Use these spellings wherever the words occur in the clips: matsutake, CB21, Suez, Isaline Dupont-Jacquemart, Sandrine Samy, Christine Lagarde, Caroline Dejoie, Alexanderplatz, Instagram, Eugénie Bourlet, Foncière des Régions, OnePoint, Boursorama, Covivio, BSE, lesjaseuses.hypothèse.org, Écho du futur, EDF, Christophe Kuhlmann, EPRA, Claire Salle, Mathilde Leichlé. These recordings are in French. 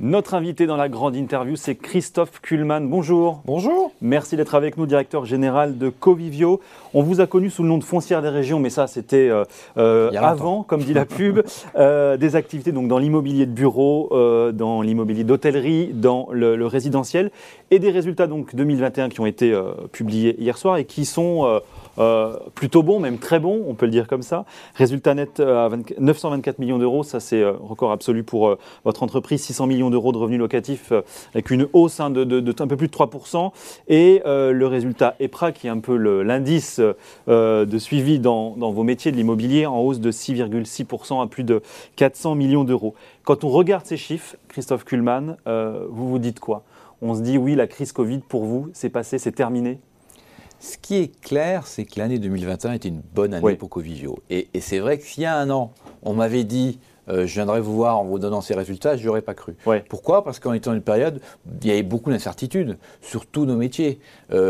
Notre invité dans la grande interview, c'est Christophe Kuhlmann. Bonjour. Bonjour. Merci d'être avec nous, directeur général de Covivio. On vous a connu sous le nom de Foncière des Régions, mais ça, c'était avant, comme dit la pub, des activités donc, dans l'immobilier de bureau, dans l'immobilier d'hôtellerie, dans le résidentiel, et des résultats donc 2021 qui ont été publiés hier soir et qui sont plutôt bons, même très bons, on peut le dire comme ça. Résultat net à 924 millions d'euros, ça c'est record absolu pour votre entreprise, 600 millions d'euros de revenus locatifs avec une hausse hein, de un peu plus de 3%. Et le résultat EPRA, qui est un peu l'indice de suivi dans vos métiers de l'immobilier, en hausse de 6,6% à plus de 400 millions d'euros. Quand on regarde ces chiffres, Christophe Kuhlmann, vous vous dites quoi? On se dit, oui, la crise Covid, pour vous, c'est passé, c'est terminé? Ce qui est clair, c'est que l'année 2021 était une bonne année pour Covivio. Et c'est vrai que s'il y a un an, on m'avait dit... je viendrai vous voir en vous donnant ces résultats, je n'y aurais pas cru. Ouais. Pourquoi ? Parce qu'en étant une période, il y avait beaucoup d'incertitudes sur tous nos métiers.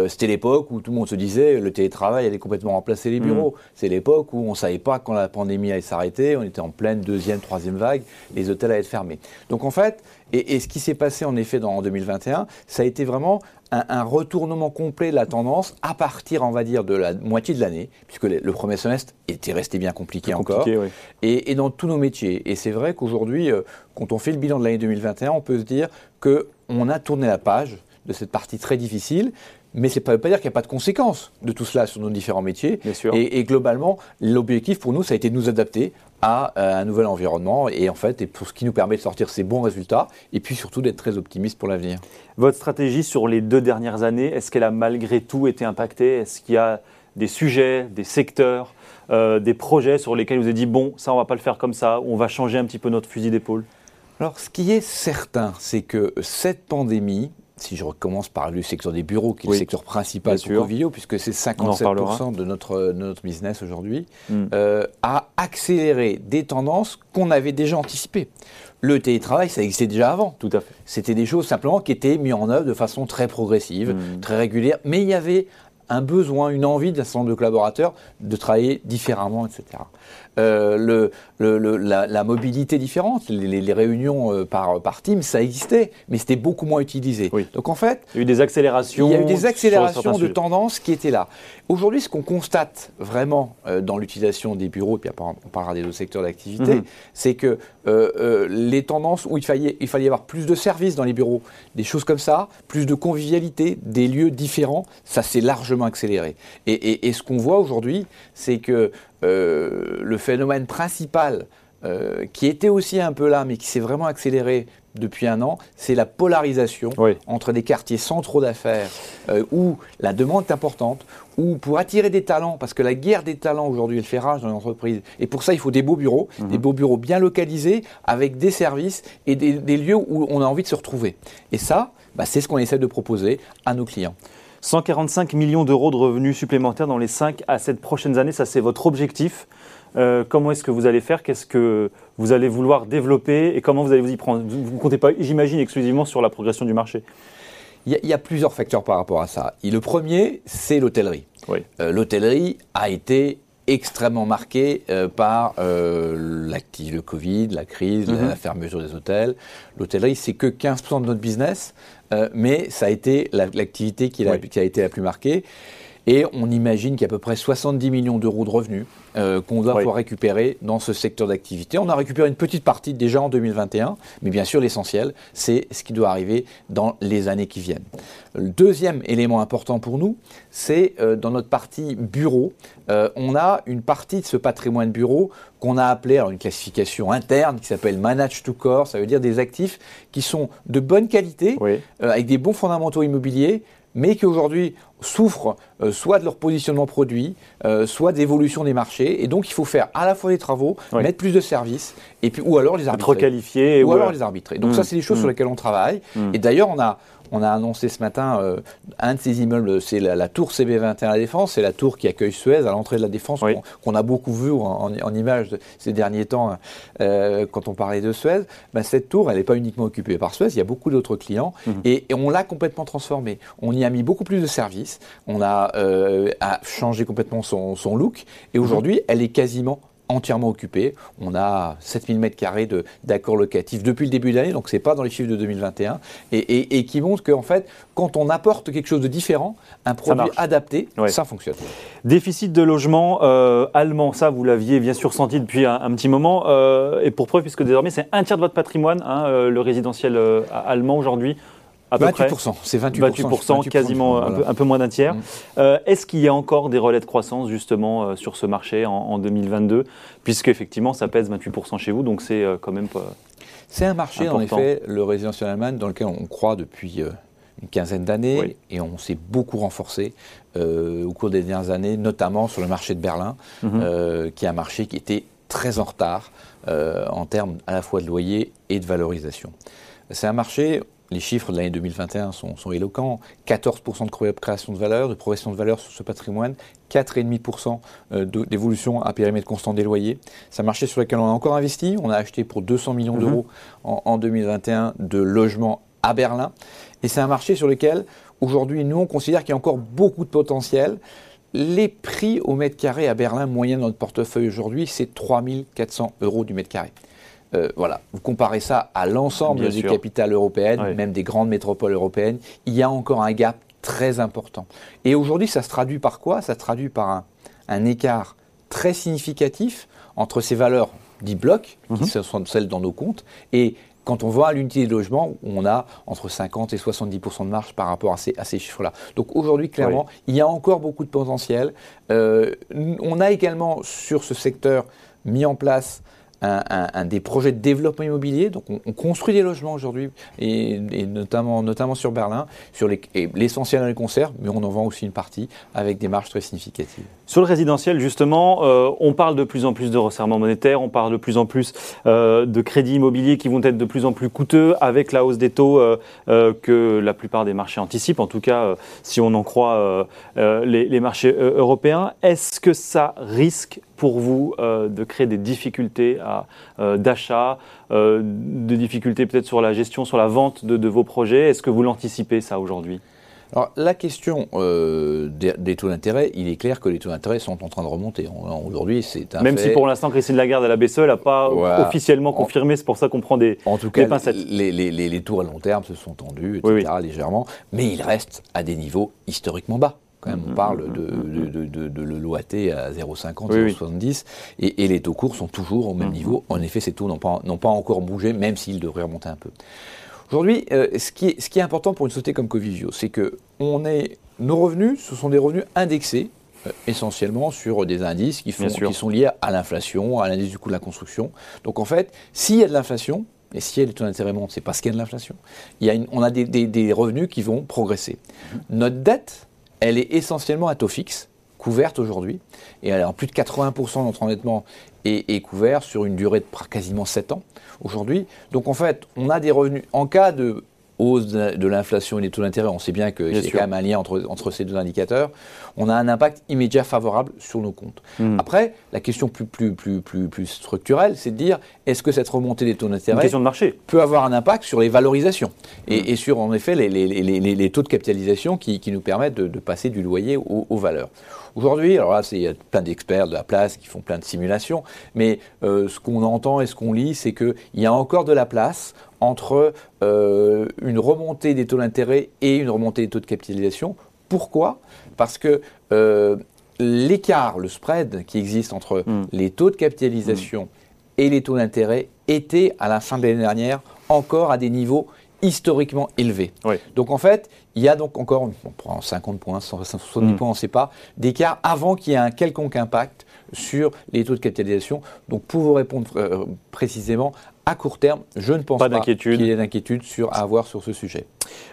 C'était l'époque où tout le monde se disait le télétravail allait complètement remplacer les bureaux. C'est l'époque où on ne savait pas quand la pandémie allait s'arrêter, on était en pleine deuxième, troisième vague, les hôtels allaient être fermés. Donc en fait, et ce qui s'est passé en effet en 2021, ça a été vraiment un retournement complet de la tendance à partir, on va dire, de la moitié de l'année, puisque le premier semestre était resté bien compliqué encore, oui. et dans tous nos métiers. Et c'est vrai qu'aujourd'hui, quand on fait le bilan de l'année 2021, on peut se dire qu'on a tourné la page de cette partie très difficile. Mais ça ne veut pas dire qu'il n'y a pas de conséquences de tout cela sur nos différents métiers. Et globalement, l'objectif pour nous, ça a été de nous adapter à un nouvel environnement et en fait, pour ce qui nous permet de sortir ces bons résultats et puis surtout d'être très optimiste pour l'avenir. Votre stratégie sur les 2 dernières années, est-ce qu'elle a malgré tout été impactée? Est-ce qu'il y a des sujets, des secteurs, des projets sur lesquels vous avez dit « bon, ça, on ne va pas le faire comme ça » ou « on va changer un petit peu notre fusil d'épaule » ? Alors, ce qui est certain, c'est que cette pandémie, si je recommence par le secteur des bureaux, qui est le secteur principal pour Covivio, puisque c'est 57% de notre business aujourd'hui, a accéléré des tendances qu'on avait déjà anticipées. Le télétravail, ça existait déjà avant. Tout à fait. C'était des choses simplement qui étaient mises en œuvre de façon très progressive, très régulière, mais il y avait un besoin, une envie d'un certain nombre de collaborateurs de travailler différemment, etc. La mobilité différente, les réunions par team, ça existait, mais c'était beaucoup moins utilisé. Oui. Donc en fait, il y a eu des accélérations de tendances qui étaient là. Aujourd'hui, ce qu'on constate vraiment dans l'utilisation des bureaux, et puis après on parlera des autres secteurs d'activité, c'est que les tendances où il fallait y avoir plus de services dans les bureaux, des choses comme ça, plus de convivialité, des lieux différents, ça s'est largement accéléré. Et ce qu'on voit aujourd'hui, c'est que le phénomène principal qui était aussi un peu là, mais qui s'est vraiment accéléré depuis un an, c'est la polarisation entre des quartiers centraux d'affaires où la demande est importante, où pour attirer des talents, parce que la guerre des talents aujourd'hui, elle fait rage dans les entreprises, et pour ça il faut des beaux bureaux, des beaux bureaux bien localisés, avec des services et des lieux où on a envie de se retrouver. Et ça, c'est ce qu'on essaie de proposer à nos clients. 145 millions d'euros de revenus supplémentaires dans les 5 à 7 prochaines années, ça c'est votre objectif. Comment est-ce que vous allez faire? Qu'est-ce que vous allez vouloir développer? Et comment vous allez vous y prendre? Vous ne comptez pas, j'imagine, exclusivement sur la progression du marché. Il y a plusieurs facteurs par rapport à ça. Et le premier, c'est l'hôtellerie. Oui. L'hôtellerie a été extrêmement marquée par le Covid, la crise, la fermeture des hôtels. L'hôtellerie, c'est que 15% de notre business. Mais ça a été l'activité qui a été la plus marquée. Et on imagine qu'il y a à peu près 70 millions d'euros de revenus qu'on doit pouvoir récupérer dans ce secteur d'activité. On a récupéré une petite partie déjà en 2021, mais bien sûr l'essentiel, c'est ce qui doit arriver dans les années qui viennent. Le deuxième élément important pour nous, c'est dans notre partie bureau, on a une partie de ce patrimoine bureau qu'on a appelé, alors une classification interne qui s'appelle « manage to core », ça veut dire des actifs qui sont de bonne qualité, avec des bons fondamentaux immobiliers, mais qui aujourd'hui souffrent soit de leur positionnement produit, soit d'évolution des marchés. Et donc, il faut faire à la fois des travaux, mettre plus de services, et puis, ou alors les arbitrer. Être qualifié. Ou alors les arbitrer. Donc ça, c'est des choses sur lesquelles on travaille. Et d'ailleurs, on a annoncé ce matin un de ces immeubles, c'est la tour CB21 à la Défense, c'est la tour qui accueille Suez à l'entrée de la Défense, qu'on a beaucoup vu en images ces derniers temps quand on parlait de Suez. Cette tour, elle n'est pas uniquement occupée par Suez, il y a beaucoup d'autres clients et on l'a complètement transformée. On y a mis beaucoup plus de services, on a changé complètement son look et aujourd'hui, elle est quasiment entièrement occupé. On a 7000 m2 d'accords locatifs depuis le début de l'année, donc ce n'est pas dans les chiffres de 2021, et qui montre qu'en fait, quand on apporte quelque chose de différent, un produit adapté, ouais, ça fonctionne. Déficit de logement allemand, ça vous l'aviez bien sûr senti depuis un petit moment, et pour preuve, puisque désormais c'est un tiers de votre patrimoine, hein, le résidentiel allemand aujourd'hui. À 28%, c'est 28%, quasiment un peu moins d'un tiers. Est-ce qu'il y a encore des relais de croissance justement sur ce marché en 2022, puisque effectivement ça pèse 28% chez vous, donc c'est quand même pas. C'est un marché important. En effet, le résidentiel allemand, dans lequel on croit depuis une quinzaine d'années, oui, et on s'est beaucoup renforcé au cours des dernières années, notamment sur le marché de Berlin, qui est un marché qui était très en retard en termes à la fois de loyer et de valorisation. C'est un marché. Les chiffres de l'année 2021 sont éloquents. 14% de création de valeur, de progression de valeur sur ce patrimoine, 4,5% d'évolution à périmètre constant des loyers. C'est un marché sur lequel on a encore investi. On a acheté pour 200 millions d'euros en 2021 de logements à Berlin. Et c'est un marché sur lequel, aujourd'hui, nous, on considère qu'il y a encore beaucoup de potentiel. Les prix au mètre carré à Berlin, moyen dans notre portefeuille aujourd'hui, c'est 3 400 € du mètre carré. Voilà, vous comparez ça à l'ensemble des capitales européennes, oui, même des grandes métropoles européennes, il y a encore un gap très important. Et aujourd'hui, ça se traduit par quoi? Ça se traduit par un écart très significatif entre ces valeurs dites blocs, qui sont celles dans nos comptes, et quand on voit à l'unité de logement, on a entre 50 et 70% de marge par rapport à ces chiffres-là. Donc aujourd'hui, clairement, oui, il y a encore beaucoup de potentiel. On a également, sur ce secteur, mis en place un des projets de développement immobilier, donc on construit des logements aujourd'hui, et notamment sur Berlin, sur l'essentiel dans les concerts, mais on en vend aussi une partie avec des marges très significatives. Sur le résidentiel, justement, on parle de plus en plus de resserrement monétaire, on parle de plus en plus de crédits immobiliers qui vont être de plus en plus coûteux avec la hausse des taux que la plupart des marchés anticipent, en tout cas si on en croit les marchés européens. Est-ce que ça risque pour vous de créer des difficultés d'achat, des difficultés peut-être sur la gestion, sur la vente de vos projets? Est-ce que vous l'anticipez ça aujourd'hui? Alors la question des taux d'intérêt, il est clair que les taux d'intérêt sont en train de remonter. Aujourd'hui, c'est un fait. Si pour l'instant Christine Lagarde à la BSE n'a pas officiellement confirmé, c'est pour ça qu'on prend des pincettes. En tout cas, les taux à long terme se sont tendus, etc., légèrement, mais ils restent à des niveaux historiquement bas. Quand même, on parle de le l'OAT à 0,50, 0,70, et les taux courts sont toujours au même niveau. En effet, ces taux n'ont pas encore bougé, même s'ils devraient remonter un peu. Aujourd'hui, ce qui est important pour une société comme Covivio, c'est que nos revenus, ce sont des revenus indexés, essentiellement sur des indices qui sont liés à l'inflation, à l'indice du coût de la construction. Donc en fait, s'il y a de l'inflation, et si les taux d'intérêt montent, c'est parce qu'il y a de l'inflation, on a des revenus qui vont progresser. Notre dette, elle est essentiellement à taux fixe, couverte aujourd'hui, et alors plus de 80% de notre endettement est couvert sur une durée de quasiment 7 ans aujourd'hui. Donc en fait, on a des revenus, en cas de hausse de l'inflation et des taux d'intérêt, on sait bien qu'il y a quand même un lien entre ces deux indicateurs, on a un impact immédiat favorable sur nos comptes. Après, la question plus structurelle, c'est de dire, est-ce que cette remontée des taux d'intérêt peut avoir un impact sur les valorisations et sur, en effet, les taux de capitalisation qui nous permettent de passer du loyer aux valeurs. Aujourd'hui, alors là, il y a plein d'experts de la place qui font plein de simulations, mais ce qu'on entend et ce qu'on lit, c'est qu'il y a encore de la place entre une remontée des taux d'intérêt et une remontée des taux de capitalisation. Pourquoi ? Parce que l'écart, le spread qui existe entre les taux de capitalisation et les taux d'intérêt était, à la fin de l'année dernière, encore à des niveaux historiquement élevés. Oui. Donc en fait, il y a donc encore, on prend 50 points, 70 points, on ne sait pas, d'écart avant qu'il y ait un quelconque impact sur les taux de capitalisation. Donc pour vous répondre précisément, à court terme, je ne pense pas qu'il y ait d'inquiétude à avoir sur ce sujet.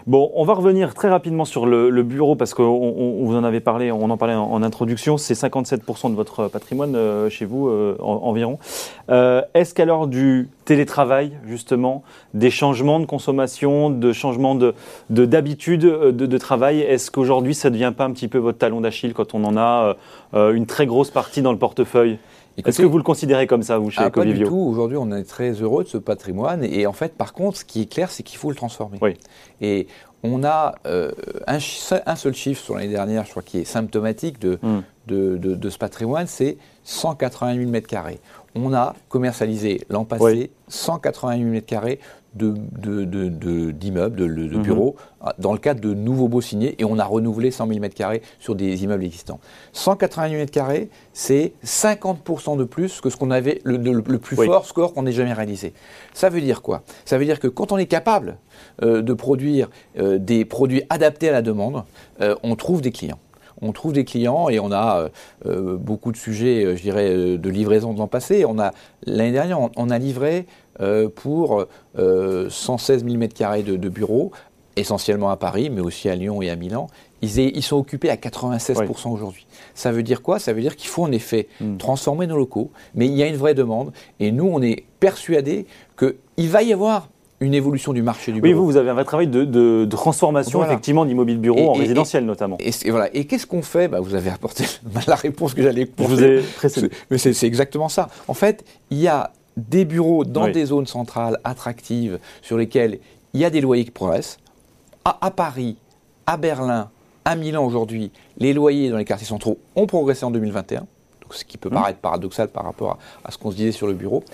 Bon, on va revenir très rapidement sur le bureau parce qu'on vous en avait parlé, on en parlait en introduction. C'est 57% de votre patrimoine chez vous environ. Est-ce qu'à l'heure du télétravail, justement, des changements de consommation, de changements d'habitude de travail, est-ce qu'aujourd'hui ça ne devient pas un petit peu votre talon d'Achille quand on en a une très grosse partie dans le portefeuille ? Écoutez, est-ce que vous le considérez comme ça, vous, chez Covivio ? Pas du tout. Aujourd'hui, on est très heureux de ce patrimoine. Et en fait, par contre, ce qui est clair, c'est qu'il faut le transformer. Oui. Et on a un seul chiffre sur l'année dernière, je crois, qui est symptomatique de ce patrimoine, c'est 180 000 m². On a commercialisé l'an passé 180 000 m² d'immeubles, de bureaux, dans le cadre de nouveaux baux signés, et on a renouvelé 100 000 m² sur des immeubles existants. 180 000 m², c'est 50% de plus que ce qu'on avait, le plus fort score qu'on ait jamais réalisé. Ça veut dire quoi? Ça veut dire que quand on est capable de produire des produits adaptés à la demande, on trouve des clients. On trouve des clients et on a beaucoup de sujets, je dirais, de livraison de l'an passé. L'année dernière, on a livré pour 116 000 m² de bureaux, essentiellement à Paris, mais aussi à Lyon et à Milan. Ils sont occupés à 96% aujourd'hui. Ça veut dire quoi? Ça veut dire qu'il faut en effet transformer nos locaux, mais il y a une vraie demande. Et nous, on est persuadés qu'il va y avoir une évolution du marché du bureau. Oui, vous avez un vrai travail de transformation, effectivement, d'immobilier de bureau en résidentiel, notamment. Et voilà. Et qu'est-ce qu'on fait? Vous avez apporté la réponse que j'allais vous ai précédé. Mais c'est exactement ça. En fait, il y a des bureaux dans des zones centrales attractives sur lesquelles il y a des loyers qui progressent. À Paris, à Berlin, à Milan aujourd'hui, les loyers dans les quartiers centraux ont progressé en 2021, donc ce qui peut paraître paradoxal par rapport à ce qu'on se disait sur le bureau.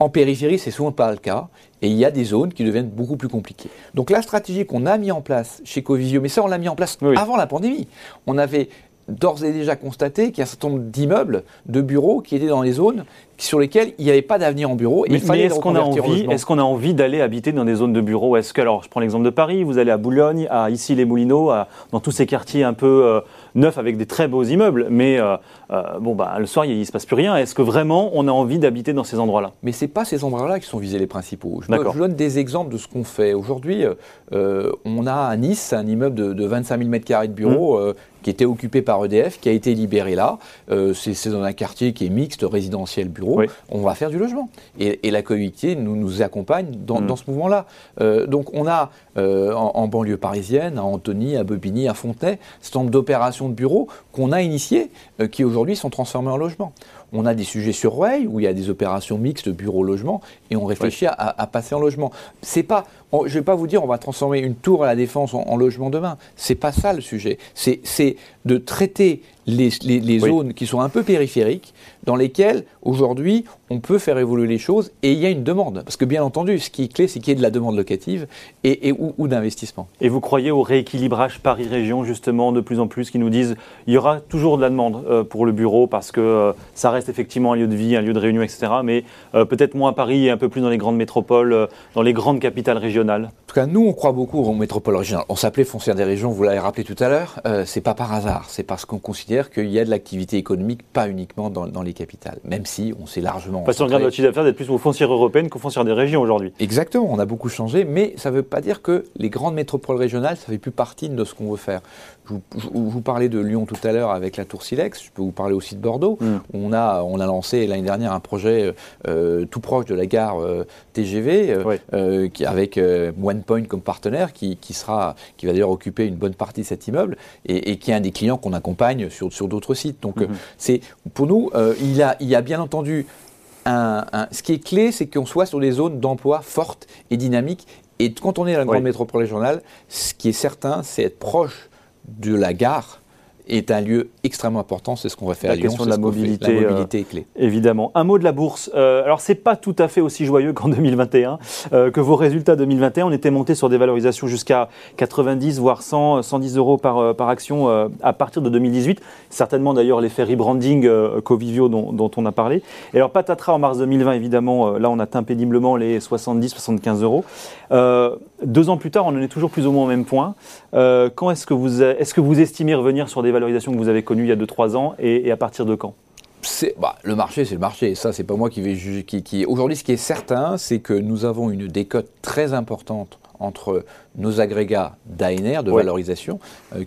En périphérie, c'est souvent pas le cas, et il y a des zones qui deviennent beaucoup plus compliquées. Donc la stratégie qu'on a mis en place chez Covivio, mais ça on l'a mis en place avant la pandémie, on avait d'ores et déjà constaté qu'il y a un certain nombre d'immeubles, de bureaux qui étaient dans les zones sur lesquelles il n'y avait pas d'avenir en bureau. Et mais est-ce qu'on a envie d'aller habiter dans des zones de bureaux? Est-ce que, alors je prends l'exemple de Paris, vous allez à Boulogne, à Issy-les-Moulineaux, dans tous ces quartiers un peu neufs avec des très beaux immeubles, mais le soir il ne se passe plus rien. Est-ce que vraiment on a envie d'habiter dans ces endroits-là? Mais ce n'est pas ces endroits-là qui sont visés les principaux. Je donne des exemples de ce qu'on fait. Aujourd'hui, on a à Nice un immeuble de 25 000 m² de bureaux qui était occupé par EDF, qui a été libéré là. C'est dans un quartier qui est mixte, résidentiel-bureau. On va faire du logement. Et la collectivité nous accompagne dans ce mouvement-là. Donc on a, en banlieue parisienne, à Antony, à Bobigny, à Fontenay, ce nombre d'opérations de bureaux qu'on a initiées, qui aujourd'hui sont transformées en logement. On a des sujets sur Rueil, où il y a des opérations mixtes bureau-logement, et on réfléchit à passer en logement. C'est pas, je ne vais pas vous dire on va transformer une tour à la Défense en logement demain. Ce n'est pas ça le sujet. C'est de traiter les zones qui sont un peu périphériques, dans lesquelles, aujourd'hui, on peut faire évoluer les choses, et il y a une demande. Parce que, bien entendu, ce qui est clé, c'est qu'il y ait de la demande locative ou d'investissement. Et vous croyez au rééquilibrage Paris-Région, justement, de plus en plus, qui nous disent il y aura toujours de la demande pour le bureau, parce que ça reste effectivement un lieu de vie, un lieu de réunion, etc., mais peut-être moins à Paris et un peu plus dans les grandes métropoles, dans les grandes capitales régionales. En tout cas, nous, on croit beaucoup aux métropoles régionales. On s'appelait Foncière des Régions, vous l'avez rappelé tout à l'heure. C'est pas par hasard, c'est parce qu'on considère qu'il y a de l'activité économique, pas uniquement dans les capitales, même si on s'est largement... Parce qu'on regarde notre chiffre d'affaires d'être plus aux foncières européennes qu'aux foncières des régions aujourd'hui. Exactement, on a beaucoup changé, mais ça ne veut pas dire que les grandes métropoles régionales, ça ne fait plus partie de ce qu'on veut faire. Je vous parlais de Lyon tout à l'heure avec la Tour Silex, je peux vous parler aussi de Bordeaux. On a lancé l'année dernière un projet tout proche de la gare TGV, avec OnePoint comme partenaire, qui va d'ailleurs occuper une bonne partie de cet immeuble, et qui est un des clients qu'on accompagne sur d'autres sites. Donc pour nous, il y a bien entendu, ce qui est clé, c'est qu'on soit sur des zones d'emploi fortes et dynamiques. Et quand on est à la grande métropole régionale, ce qui est certain, c'est être proche de la gare, est un lieu extrêmement important, c'est ce qu'on va faire à Lyon. La question de la mobilité est clé. Évidemment. Un mot de la bourse. Alors, ce n'est pas tout à fait aussi joyeux qu'en 2021, que vos résultats 2021. On était monté sur des valorisations jusqu'à 90, voire 100, 110 euros par action à partir de 2018. Certainement, d'ailleurs, l'effet rebranding Covivio dont on a parlé. Et alors, patatras en mars 2020, évidemment, là, on atteint péniblement les 70, 75 euros. 2 ans plus tard, on en est toujours plus ou moins au même point. Quand est-ce que vous estimez revenir sur des valorisations que vous avez connues il y a 2-3 ans et à partir de quand? Le marché, c'est le marché. Ça, c'est pas moi qui vais juger. Aujourd'hui, ce qui est certain, c'est que nous avons une décote très importante entre nos agrégats d'ANR, de valorisation,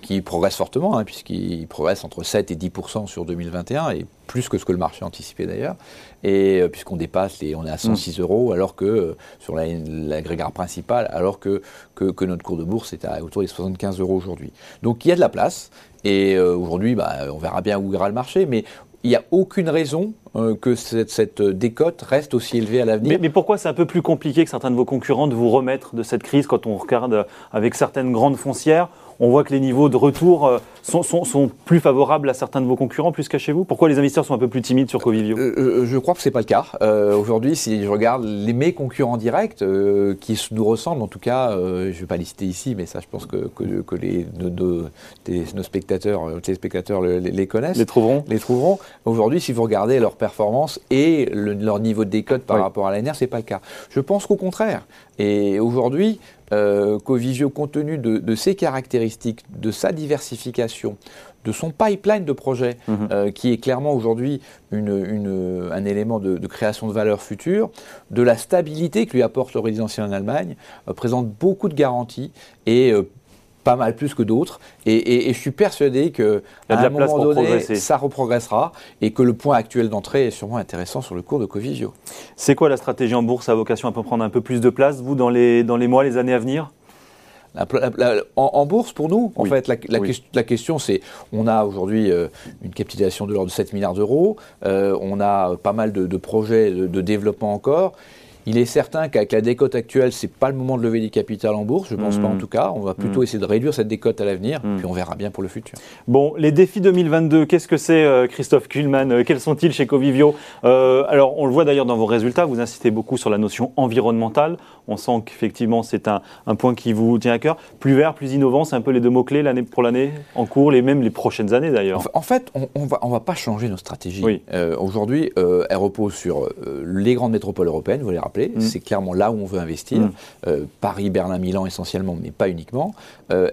qui progressent fortement, puisqu'ils progressent entre 7 et 10% sur 2021, et plus que ce que le marché anticipait d'ailleurs, et puisqu'on dépasse, on est à 106 euros, alors que sur l'agrégat principal, alors que notre cours de bourse est autour des 75 euros aujourd'hui. Donc il y a de la place, et aujourd'hui, on verra bien où ira le marché, mais il n'y a aucune raison que cette décote reste aussi élevée à l'avenir. Mais pourquoi c'est un peu plus compliqué que certains de vos concurrents de vous remettre de cette crise quand on regarde avec certaines grandes foncières? On voit que les niveaux de retour sont plus favorables à certains de vos concurrents, plus qu'à chez vous. Pourquoi les investisseurs sont un peu plus timides sur Covivio ? Je crois que ce n'est pas le cas. Aujourd'hui, si je regarde mes concurrents directs, qui nous ressemblent, en tout cas, je ne vais pas lister ici, mais ça, je pense que nos téléspectateurs les connaissent. Les trouveront. Aujourd'hui, si vous regardez leur performance et leur niveau de décote par rapport à l'année dernière, ce n'est pas le cas. Je pense qu'au contraire. Et aujourd'hui, Covivio, compte tenu de ses caractéristiques, de sa diversification, de son pipeline de projets, qui est clairement aujourd'hui un élément de création de valeur future, de la stabilité que lui apporte le résidentiel en Allemagne, présente beaucoup de garanties et pas mal plus que d'autres. Et je suis persuadé qu'à un moment donné, ça reprogressera et que le point actuel d'entrée est sûrement intéressant sur le cours de Covivio. C'est quoi la stratégie en bourse à vocation à prendre un peu plus de place, vous, dans les mois, les années à venir ? En bourse, pour nous, en fait, la question, c'est, on a aujourd'hui une capitalisation de l'ordre de 7 milliards d'euros, on a pas mal de projets de développement encore. Il est certain qu'avec la décote actuelle, ce n'est pas le moment de lever du capital en bourse, je ne pense pas en tout cas. On va plutôt essayer de réduire cette décote à l'avenir, puis on verra bien pour le futur. Bon, les défis 2022, qu'est-ce que c'est, Christophe Kuhlmann? Quels sont-ils chez Covivio? Alors, on le voit d'ailleurs dans vos résultats, vous insistez beaucoup sur la notion environnementale. On sent qu'effectivement, c'est un point qui vous tient à cœur. Plus vert, plus innovant, c'est un peu les deux mots-clés pour l'année en cours, et même les prochaines années d'ailleurs. En fait, on va pas changer nos stratégies. Oui. Aujourd'hui, elle repose sur les grandes métropoles européennes, vous les rappelez. C'est clairement là où on veut investir. Paris, Berlin, Milan essentiellement, mais pas uniquement.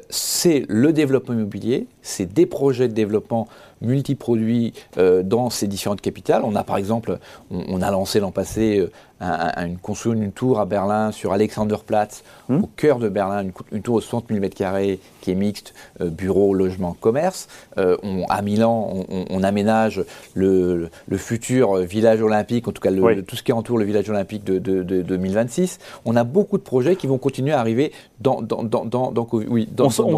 C'est le développement immobilier, c'est des projets de développement multiproduits dans ces différentes capitales. On a par exemple, on a lancé l'an passé une construction d'une tour à Berlin sur Alexanderplatz, au cœur de Berlin, une tour de 60 000 m² qui est mixte, bureau, logement, commerce. À Milan, on aménage le futur village olympique, en tout cas tout ce qui entoure le village olympique de 2026. On a beaucoup de projets qui vont continuer à arriver dans oui,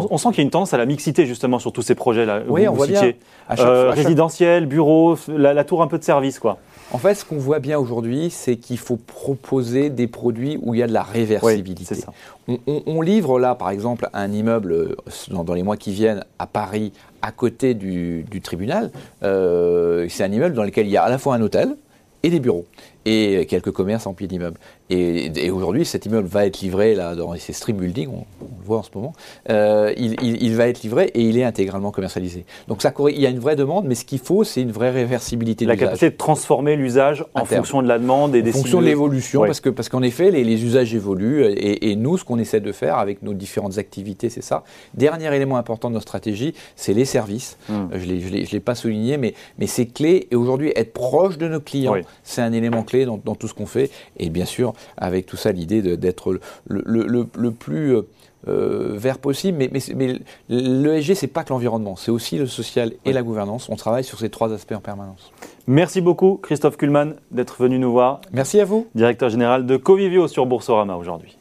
on sent qu'il y a une tendance à la mixité justement sur tous ces projets-là. Oui, on voit bien. Résidentiel, bureau, la tour un peu de service, quoi. En fait, ce qu'on voit bien aujourd'hui, c'est qu'il faut proposer des produits où il y a de la réversibilité. Oui, on livre là, par exemple, un immeuble dans les mois qui viennent à Paris, à côté du tribunal. C'est un immeuble dans lequel il y a à la fois un hôtel et des bureaux et quelques commerces en pied d'immeuble. Et aujourd'hui, cet immeuble va être livré là, dans ces stream building, on le voit en ce moment, il va être livré et il est intégralement commercialisé. Donc il y a une vraie demande, mais ce qu'il faut, c'est une vraie réversibilité de l'usage. La capacité de transformer l'usage en fonction de la demande et des fonction de l'évolution, parce qu'en effet, les usages évoluent et nous, ce qu'on essaie de faire avec nos différentes activités, c'est ça. Dernier élément important de notre stratégie, c'est les services. Je l'ai pas souligné, mais c'est clé. Et aujourd'hui, être proche de nos clients, c'est un élément clé dans tout ce qu'on fait. Et bien sûr, avec tout ça, l'idée d'être le plus vert possible. Mais l'ESG, ce n'est pas que l'environnement, c'est aussi le social et la gouvernance. On travaille sur ces trois aspects en permanence. Merci beaucoup, Christophe Kuhlmann, d'être venu nous voir. Merci à vous. Directeur général de Covivio sur Boursorama aujourd'hui.